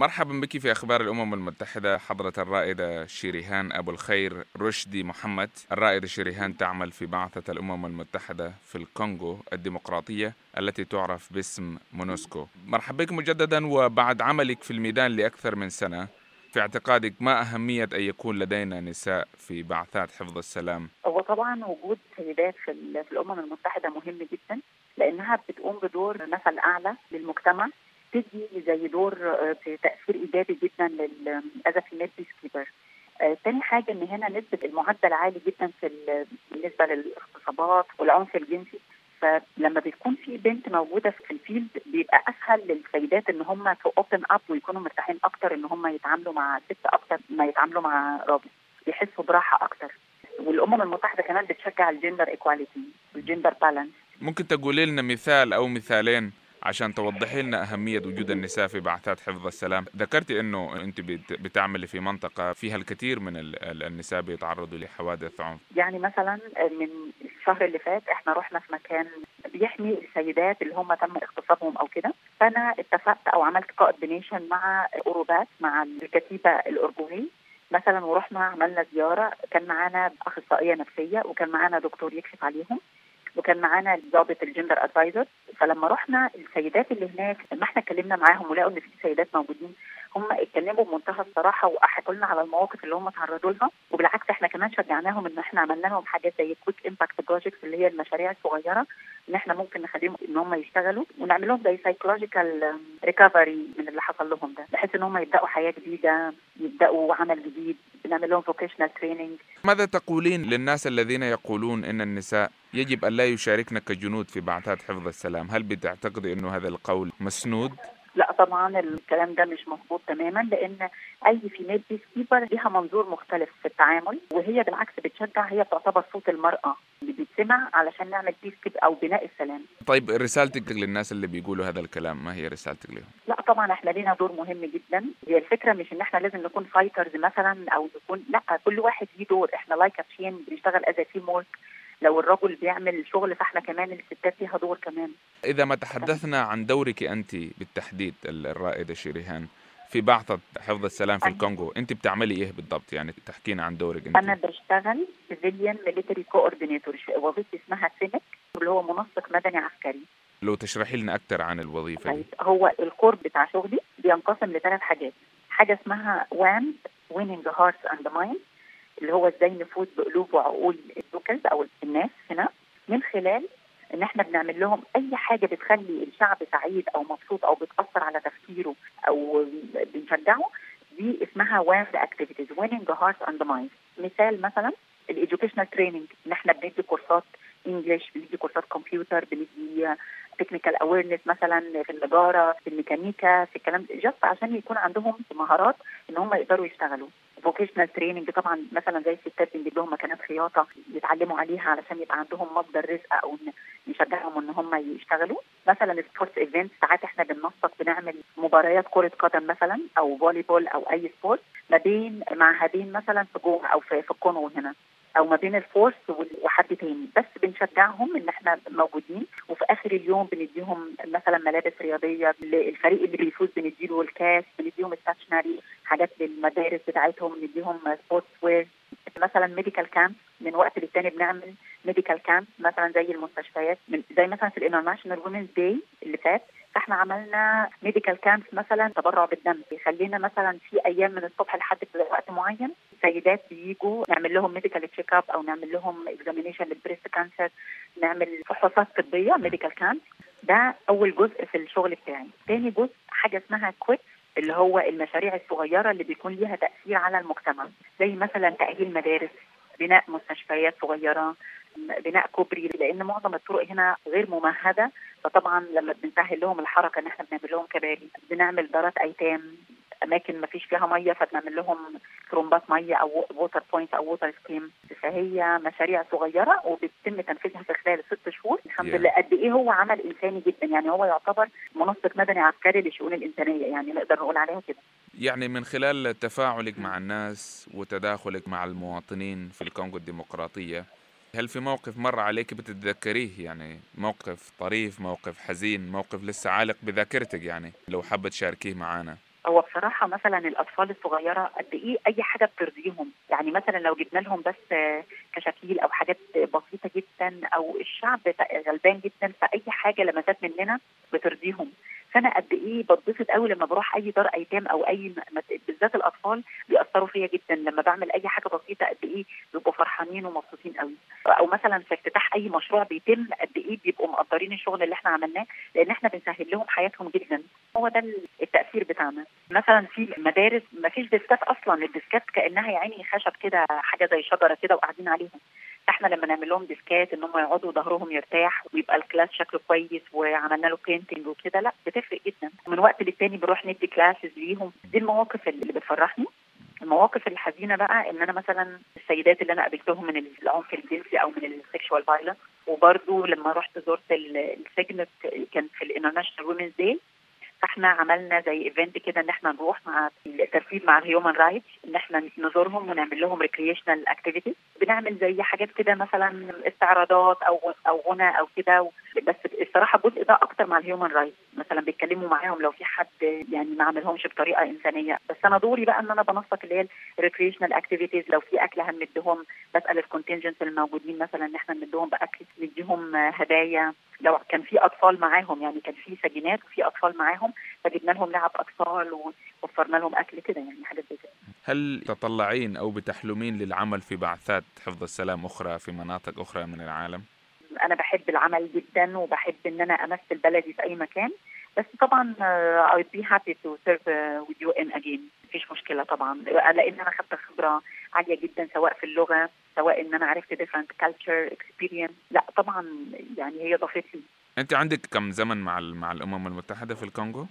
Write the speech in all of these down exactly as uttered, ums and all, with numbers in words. مرحبا بك في أخبار الأمم المتحدة حضرة الرائدة شيريهان أبو الخير رشدي محمد. الرائدة شيريهان تعمل في بعثة الأمم المتحدة في الكونغو الديمقراطية التي تعرف باسم مونوسكو. مرحبا بك مجددا. وبعد عملك في الميدان لأكثر من سنة، في اعتقادك ما أهمية أن يكون لدينا نساء في بعثات حفظ السلام؟ وطبعا وجود سيدات في الأمم المتحدة مهم جدا، لأنها بتقوم بدور مثل أعلى للمجتمع، تدي زي دور تأثير إيجابي جدا للأزمات بيسكيبر. تاني حاجة إن هنا نسبة المعدل عالي جدا في بالنسبة للاغتصابات والعنف الجنسي، فلما بيكون في بنت موجودة في الفيلد بيبقى أسهل للسيدات إن هم تو أوبن أب ويكونوا مرتاحين أكتر، إن هم يتعاملوا مع ست أكتر ما يتعاملوا مع راجل، بيحسوا براحة أكتر. والأمم المتحدة كمان بتشجع الجندر إيكواليتي والجندر بالانس. ممكن تقولي لنا مثال أو مثالين عشان توضحي لنا أهمية وجود النساء في بعثات حفظ السلام؟ ذكرتي أنه أنت بتعملي في منطقة فيها الكثير من النساء بيتعرضوا لحوادث عنف. يعني مثلا من الشهر اللي فات احنا رحنا في مكان بيحمي السيدات اللي هم تم اغتصابهم أو كده، فأنا اتفقت أو عملت كوردينيشن مع أوروبات مع الكتيبة الأرغوني مثلا، ورحنا عملنا زيارة، كان معانا أخصائية نفسية وكان معانا دكتور يكشف عليهم وكان معانا ضابط الجندر ادفايزر. فلما رحنا السيدات اللي هناك ما احنا اتكلمنا معاهم ولقوا ان في سيدات موجودين، هم اتكلموا بمنتهى الصراحه وحكوا لنا على المواقف اللي هم تعرضوا لها، وبالعكس احنا كمان شجعناهم ان احنا عملنا لهم حاجات زي كويك امباكت بروجكتس اللي هي المشاريع الصغيره ان احنا ممكن نخليهم ان هم يشتغلوا ونعمل لهم زي سايكولوجيكال ريكفري من اللي حصل لهم ده، بحيث ان هم يبداوا حياه جديده، يبداوا عمل جديد، بنعمل لهم فوكيشنال تريننج. ماذا تقولين للناس الذين يقولون ان النساء يجب أن لا يشاركنا كجنود في بعثات حفظ السلام؟ هل بتعتقدي أنه هذا القول مسنود؟ لا طبعا الكلام ده مش مظبوط تماما، لأن أي فيميل بيس كيبر لها منظور مختلف في التعامل، وهي بالعكس بتشجع، هي بتعتبر صوت المرأة اللي بيتسمع علشان نعمل بيس كيبر أو بناء السلام. طيب رسالتك للناس اللي بيقولوا هذا الكلام، ما هي رسالتك لهم؟ لا طبعا احنا لينا دور مهم جدا، هي الفكرة مش ان احنا لازم نكون فايترز مثلا أو نكون، لا كل واحد ليه دور، احنا لايك اتشين بنشتغل أزا تيم وورك، لو الرجل بيعمل شغل فاحنا كمان الستات ليها دور كمان. إذا ما تحدثنا عن دورك أنت بالتحديد الرائدة شيريهان في بعثة حفظ السلام في الكونغو، أنت بتعملي إيه بالضبط؟ يعني تحكينا عن دورك أنت. أنا بشتغل سيفيليان ميليتري كوردينيتور، وظيفة اسمها سينك اللي هو منسق مدني عسكري. لو تشرحي لنا أكتر عن الوظيفة دي. هو الكور بتاع شغلي بينقسم لثلاث حاجات، حاجة اسمها وان winning the hearts and the minds اللي هو ازاي نفوت بقلوب وعقول الدوكلز او الناس هنا، من خلال ان احنا بنعمل لهم اي حاجه بتخلي الشعب سعيد او مبسوط او بتاثر على تفكيره او بنشجعه، دي اسمها وان اكتيفيتيز winning the hearts and the minds. مثال مثلا الإدوكيشنال تريننج، ان احنا بندي كورسات انجلش، بندي كورسات كمبيوتر، بندي تكنيكال اويرنس مثلا في النجاره، في الميكانيكا، في الكلام جاست عشان يكون عندهم مهارات ان هم يقدروا يشتغلوا. فوكيشنال تريننج طبعا مثلا زي الستات بنجيب لهم مكانات خياطه يتعلموا عليها علشان يبقى عندهم مصدر رزق او نشجعهم ان هم يشتغلوا. مثلا سبورتس ايفنتس، ساعات احنا بننسق بنعمل مباريات كره قدم مثلا او فولي بول او اي سبورت ما بين معهدين مثلا في جوه او في الكونغو هنا، او ما بين الفورس وحد تاني، بس بنشجعهم ان احنا موجودين. وفي اخر اليوم بنديهم مثلا ملابس رياضيه للفريق اللي بيفوز، بنديله الكاس، بنديهم ستاشنري، حاجات للمدارس بتاعتهم، بنديهم سبورتس وير. مثلا ميديكال كامب، من وقت للتاني بنعمل ميديكال كامب مثلا زي المستشفيات، زي مثلا في الانترناشونال وومنز داي اللي فات احنا عملنا ميديكال كامب مثلا تبرع بالدم، بيخلينا مثلا في ايام من الصبح لحد وقت معين سيدات بييجوا نعمل لهم ميديكال تشيك اب او نعمل لهم اكزامينيشن للبريست كانسر، نعمل فحوصات طبيه ميديكال كامب. ده اول جزء في الشغل بتاعي. تاني جزء حاجه اسمها كويك اللي هو المشاريع الصغيره اللي بيكون ليها تاثير على المجتمع، زي مثلا تاهيل مدارس، بناء مستشفيات صغيره، بناء كوبري، لان معظم الطرق هنا غير ممهده، فطبعا لما بنسهل لهم الحركه ان احنا بنعمل لهم كباري، بنعمل دارات ايتام، اماكن ما فيش فيها ميه فبنعمل لهم ترمبات ميه او ووتر بوينت او ووتر سكيم. فهي مشاريع صغيره وبتتم تنفيذها في خلال ست شهور الحمد yeah. لله. قد ايه هو عمل انساني جدا، يعني هو يعتبر منسق مدني عسكري للشؤون الانسانيه، يعني نقدر نقول عليها كده. يعني من خلال تفاعلك مع الناس وتداخلك مع المواطنين في الكونغو الديمقراطيه، هل في موقف مر عليك بتتذكريه؟ يعني موقف طريف، موقف حزين، موقف لسه عالق بذاكرتك، يعني لو حابه تشاركيه معانا. هو بصراحة مثلا الأطفال الصغيرة قد إيه أي حاجة بترضيهم، يعني مثلا لو جبنا لهم بس كشكيل أو حاجات بسيطة جدا، أو الشعب غلبان جدا فأي حاجة لمسات مننا بترضيهم. فأنا قد إيه بتبسط قوي لما بروح أي دار أيتام أو أي بالذات الأطفال بيأثروا فيا جدا لما بعمل أي حاجة بسيطة، قد إيه بيبقوا فرحانين ومبسوطين قوي. أو مثلا في افتتاح أي مشروع بيتم قد إيه بيبقوا مقدرين الشغل اللي إحنا عملناه، لأن إحنا بنسهل لهم حياتهم جدا. هو ده التأثير بتاعنا. مثلا في مدارس ما فيش ديسكات أصلا، الديسكات كأنها يعني خشب كده، حاجة زي شجرة كده وقاعدين عليها. احنا لما نعمل لهم ديسكات ان هم يقعدوا ظهرهم يرتاح ويبقى الكلاس شكله كويس وعملنا له بينتنج وكده، لا بتفرق جدا. من وقت للتاني بروح ندي كلاسز ليهم. دي المواقف اللي بتفرحني. المواقف الحزينه بقى ان انا مثلا السيدات اللي انا قابلتهم من العنف الجنسي او من السكشوال فايلنس، وبرده لما رحت زرت السجن كان في الانترناشونال وومنز داي، فاحنا عملنا زي ايفنت كده ان احنا نروح مع الترفيه مع الهيومن رايتس ان احنا نزورهم ونعمل لهم ريكريشنال اكتيفيتي، بنعمل زي حاجات كده مثلا استعراضات او او غنى او كده. بس الصراحه الجزء ده اكتر مع الهيومن رايتس، مثلا بيتكلموا معاهم لو في حد يعني ما عملهمش بطريقه انسانيه. بس انا دوري بقى ان انا بنسق اللي هي الريكريشنال اكتيفيتيز، لو في اكل هنديهم بسال الكونتينجنت الموجودين مثلا ان احنا نديهم باكل، نديهم هدايا لو كان في اطفال معاهم، يعني كان في سجينات وفي اطفال معاهم فجبنا لهم لعب اطفال ووفرنا لهم اكل كده، يعني حاجات زي كده. هل تطلعين او بتحلمين للعمل في بعثات حفظ السلام اخرى في مناطق اخرى من العالم؟ انا بحب العمل جدا وبحب ان انا امثل بلدي في اي مكان، بس طبعا I would be happy to serve with you in again، مفيش مشكله طبعا، لان انا خدت خبره عاليه جدا سواء في اللغه سواء ان انا عرفت different culture experience. لا طبعا يعني هي ضافت لي. انت عندك كم زمن مع مع الامم المتحده في الكونغو؟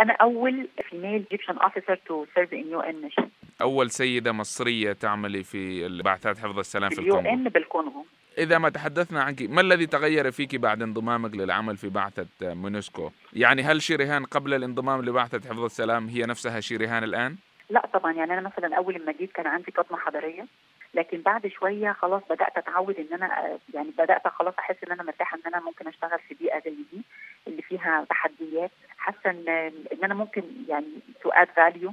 انا اول female Egyptian officer to serve in يو إن mission. اول سيده مصريه تعملي في بعثات حفظ السلام في الكونغو. يو إن بالكونغو. إذا ما تحدثنا عنك، ما الذي تغير فيك بعد انضمامك للعمل في بعثة مونوسكو؟ يعني هل شيريهان قبل الانضمام لبعثة حفظ السلام هي نفسها شيريهان الآن؟ لا طبعا، يعني أنا مثلا أول ما جيت كان عندي كتمة حضارية، لكن بعد شوية خلاص بدأت أتعود إن أنا يعني بدأت خلاص أحس إن أنا مرتاحة إن أنا ممكن أشتغل في بيئة زي دي اللي فيها تحديات، حاسة إن أنا ممكن يعني to add value.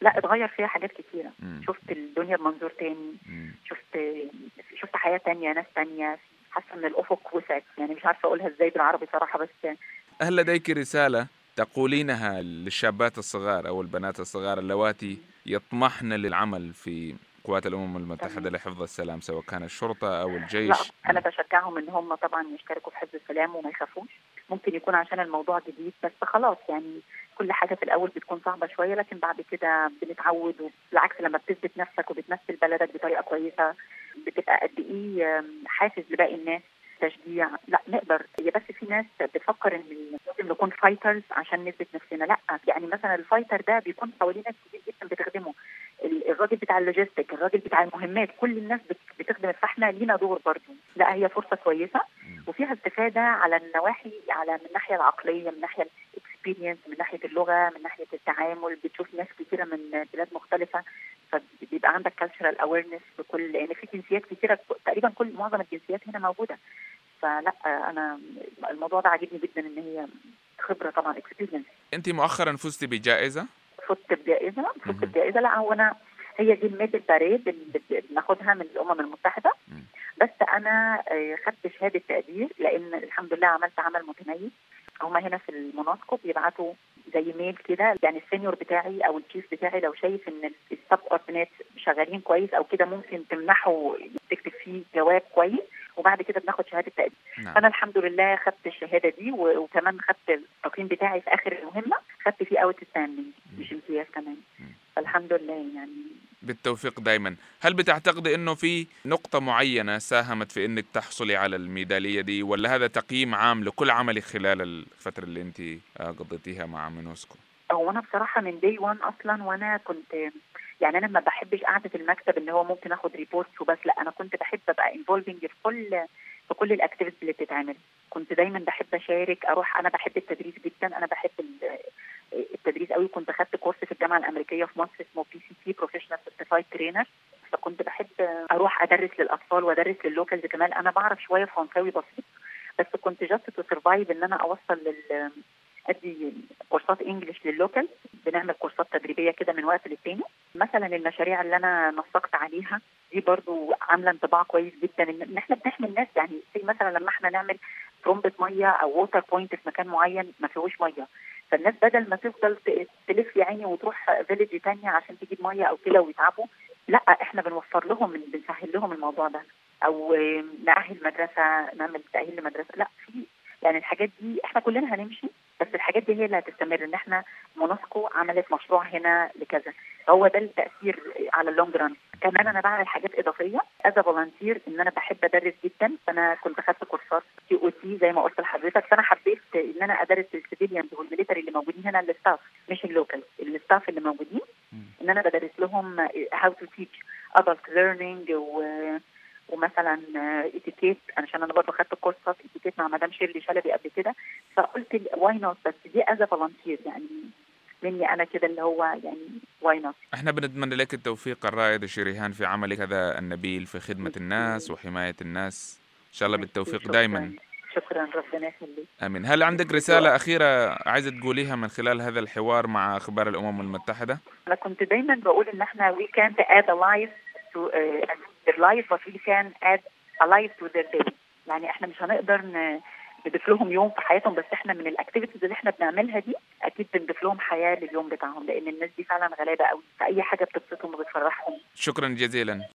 لا اتغير فيها حاجات كتيرة. مم. شفت الدنيا بمنظور تاني. مم. شفت شفت حياة تانية، ناس تانية، حاسة ان الافق وسع، يعني مش عارفة اقولها ازاي بالعربي صراحة. بس هل لديك رسالة تقولينها للشابات الصغار او البنات الصغار اللواتي يطمحن للعمل في قوات الامم المتحدة لحفظ السلام سواء كان الشرطة او الجيش؟ لا انا بشجعهم ان هم طبعا يشتركوا في حفظ السلام وما يخافوش. ممكن يكون عشان الموضوع جديد بس خلاص، يعني كل حاجة في الأول بتكون صعبة شوية لكن بعد كده بنتعود. بالعكس لما بتثبت نفسك وبتمثل بلدك بطريقة كويسة بتبقى قد إيه حافز لباقي الناس، تشجيع. لا نقدر. هي بس في ناس بتفكر إن لازم نكون فايترز عشان نثبت نفسنا، لا يعني مثلا الفايتر ده بيكون حوالينا كتير جدا بتخدمه، الراجل بتاع اللوجيستيك، الراجل بتاع المهمات، كل الناس بتخدم، فاحنا لينا دور برضه. لا هي فرصة كويسة وفيها استفادة على النواحي، على من الناحية العقلية، من ناحية من ناحية اللغة، من ناحية التعامل، بتشوف ناس كتيرة من بلاد مختلفة فبيبقى عندك cultural awareness بكل، يعني في جنسيات كتيرة تقريبا، كل معظم الجنسيات هنا موجودة. فلا أنا الموضوع ده عاجبني جدا إن هي خبرة طبعا experience. أنت مؤخرا فزت بجائزة؟ فزت بجائزة فزت بجائزة لا هو أنا هي دي الميدل باريد اللي بناخدها من الأمم المتحدة، بس أنا خدت شهادة تقدير لأن الحمد لله عملت عمل متميز. هما هنا في المونوسكو بيبعتوا زي ميل كده، يعني السينيور بتاعي او الشيف بتاعي لو شايف ان السبورتنات شغالين كويس او كده ممكن تمنحه تكتب فيه جواب كويس وبعد كده بناخد شهاده تقدير. نعم. فانا الحمد لله خدت الشهاده دي وكمان خدت التقييم بتاعي في اخر المهمه، خدت فيه اوت ستاندينج مش امتياز كمان، فالحمد لله يعني. بالتوفيق دايما. هل بتعتقدي انه في نقطه معينه ساهمت في انك تحصلي على الميداليه دي، ولا هذا تقييم عام لكل عملك خلال الفتره اللي انت قضيتيها مع مونوسكو؟ هو انا بصراحه من داي وان اصلا، وانا كنت يعني انا ما بحبش قاعده المكتب ان هو ممكن اخد ريبورتس وبس، لا انا كنت بحب ابقى انفولفنج في كل في كل الاكتيفيتيز اللي بتتعمل. كنت دايما بحب اشارك، اروح، انا بحب التدريس جدا، انا بحب التدريس قوي. كنت خدت كورس في الجامعه الامريكيه في مصر اسمه بي سي سي بروفيشنال سيرتيفايد ترينر، فكنت بحب اروح ادرس للاطفال وادرس لللوكالز كمان. انا بعرف شويه فرنساوي بسيط بس كنت جاست تو سرفايف ان انا اوصل لل ادي كورسات انجلش لللوكال بنعمل كورسات تدريبية كده من وقت للتاني. مثلا المشاريع اللي أنا نسقت عليها دي برضو عاملة انطباع كويس جدا إن إحنا بنحمي الناس. يعني مثلا لما إحنا نعمل ترمبة مية أو ووتر بوينت في مكان معين ما فيهوش مية، فالناس بدل ما تفضل تلف يا عيني وتروح فيليج تانية عشان تجيب مية أو كده ويتعبوا، لأ إحنا بنوفر لهم، بنسهل لهم الموضوع ده، أو نأهل مدرسة، نعمل تأهيل لمدرسة. لأ في يعني الحاجات دي إحنا كلنا هنمشي، بس الحاجات دي هي اللي هتستمر. إن إحنا مونوسكو عملت مشروع هنا لكذا، هو ده التأثير على اللونج ران. كمان أنا بعمل حاجات إضافية أز فولنتير، إن أنا بحب أدرس جدا، فأنا كنت خدت كورسات تي أو تي زي ما قلت لحضرتك، فأنا حبيت إن أنا أدرس السيفيليانز والميليتري اللي موجودين هنا، الستاف مش اللوكال، الستاف اللي موجودين إن أنا بدرس لهم هاو تو تيتش أدلت ليرنينج ومثلا إتيكيت، عشان أنا برضه خدت كورسات إتيكيت مع مدام شيري شلبي قبل كده، فقلت واي نوت، بس دي أز فولنتير يعني مني أنا كده اللي هو يعني واينوس. احنا بنتمنى لك التوفيق الرائد شيريهان في عملك هذا النبيل في خدمة الناس وحماية الناس، إن شاء الله بالتوفيق دايما. شكرا، ربنا يخليك. آمين. هل عندك رسالة أخيرة عايزة تقوليها من خلال هذا الحوار مع أخبار الأمم المتحدة؟ أنا كنت دايما بقول إن احنا we can't add a life to their life but we can add a life to their day. يعني احنا مش هنقدر ن... نضيف لهم يوم في حياتهم، بس احنا من الاكتيفيتيز اللي احنا بنعملها دي اكيد بنضيف لهم حياه لليوم بتاعهم، لان الناس دي فعلا غلابه قوي، فاي حاجه بتبسطهم وبتفرحهم. شكرا جزيلا.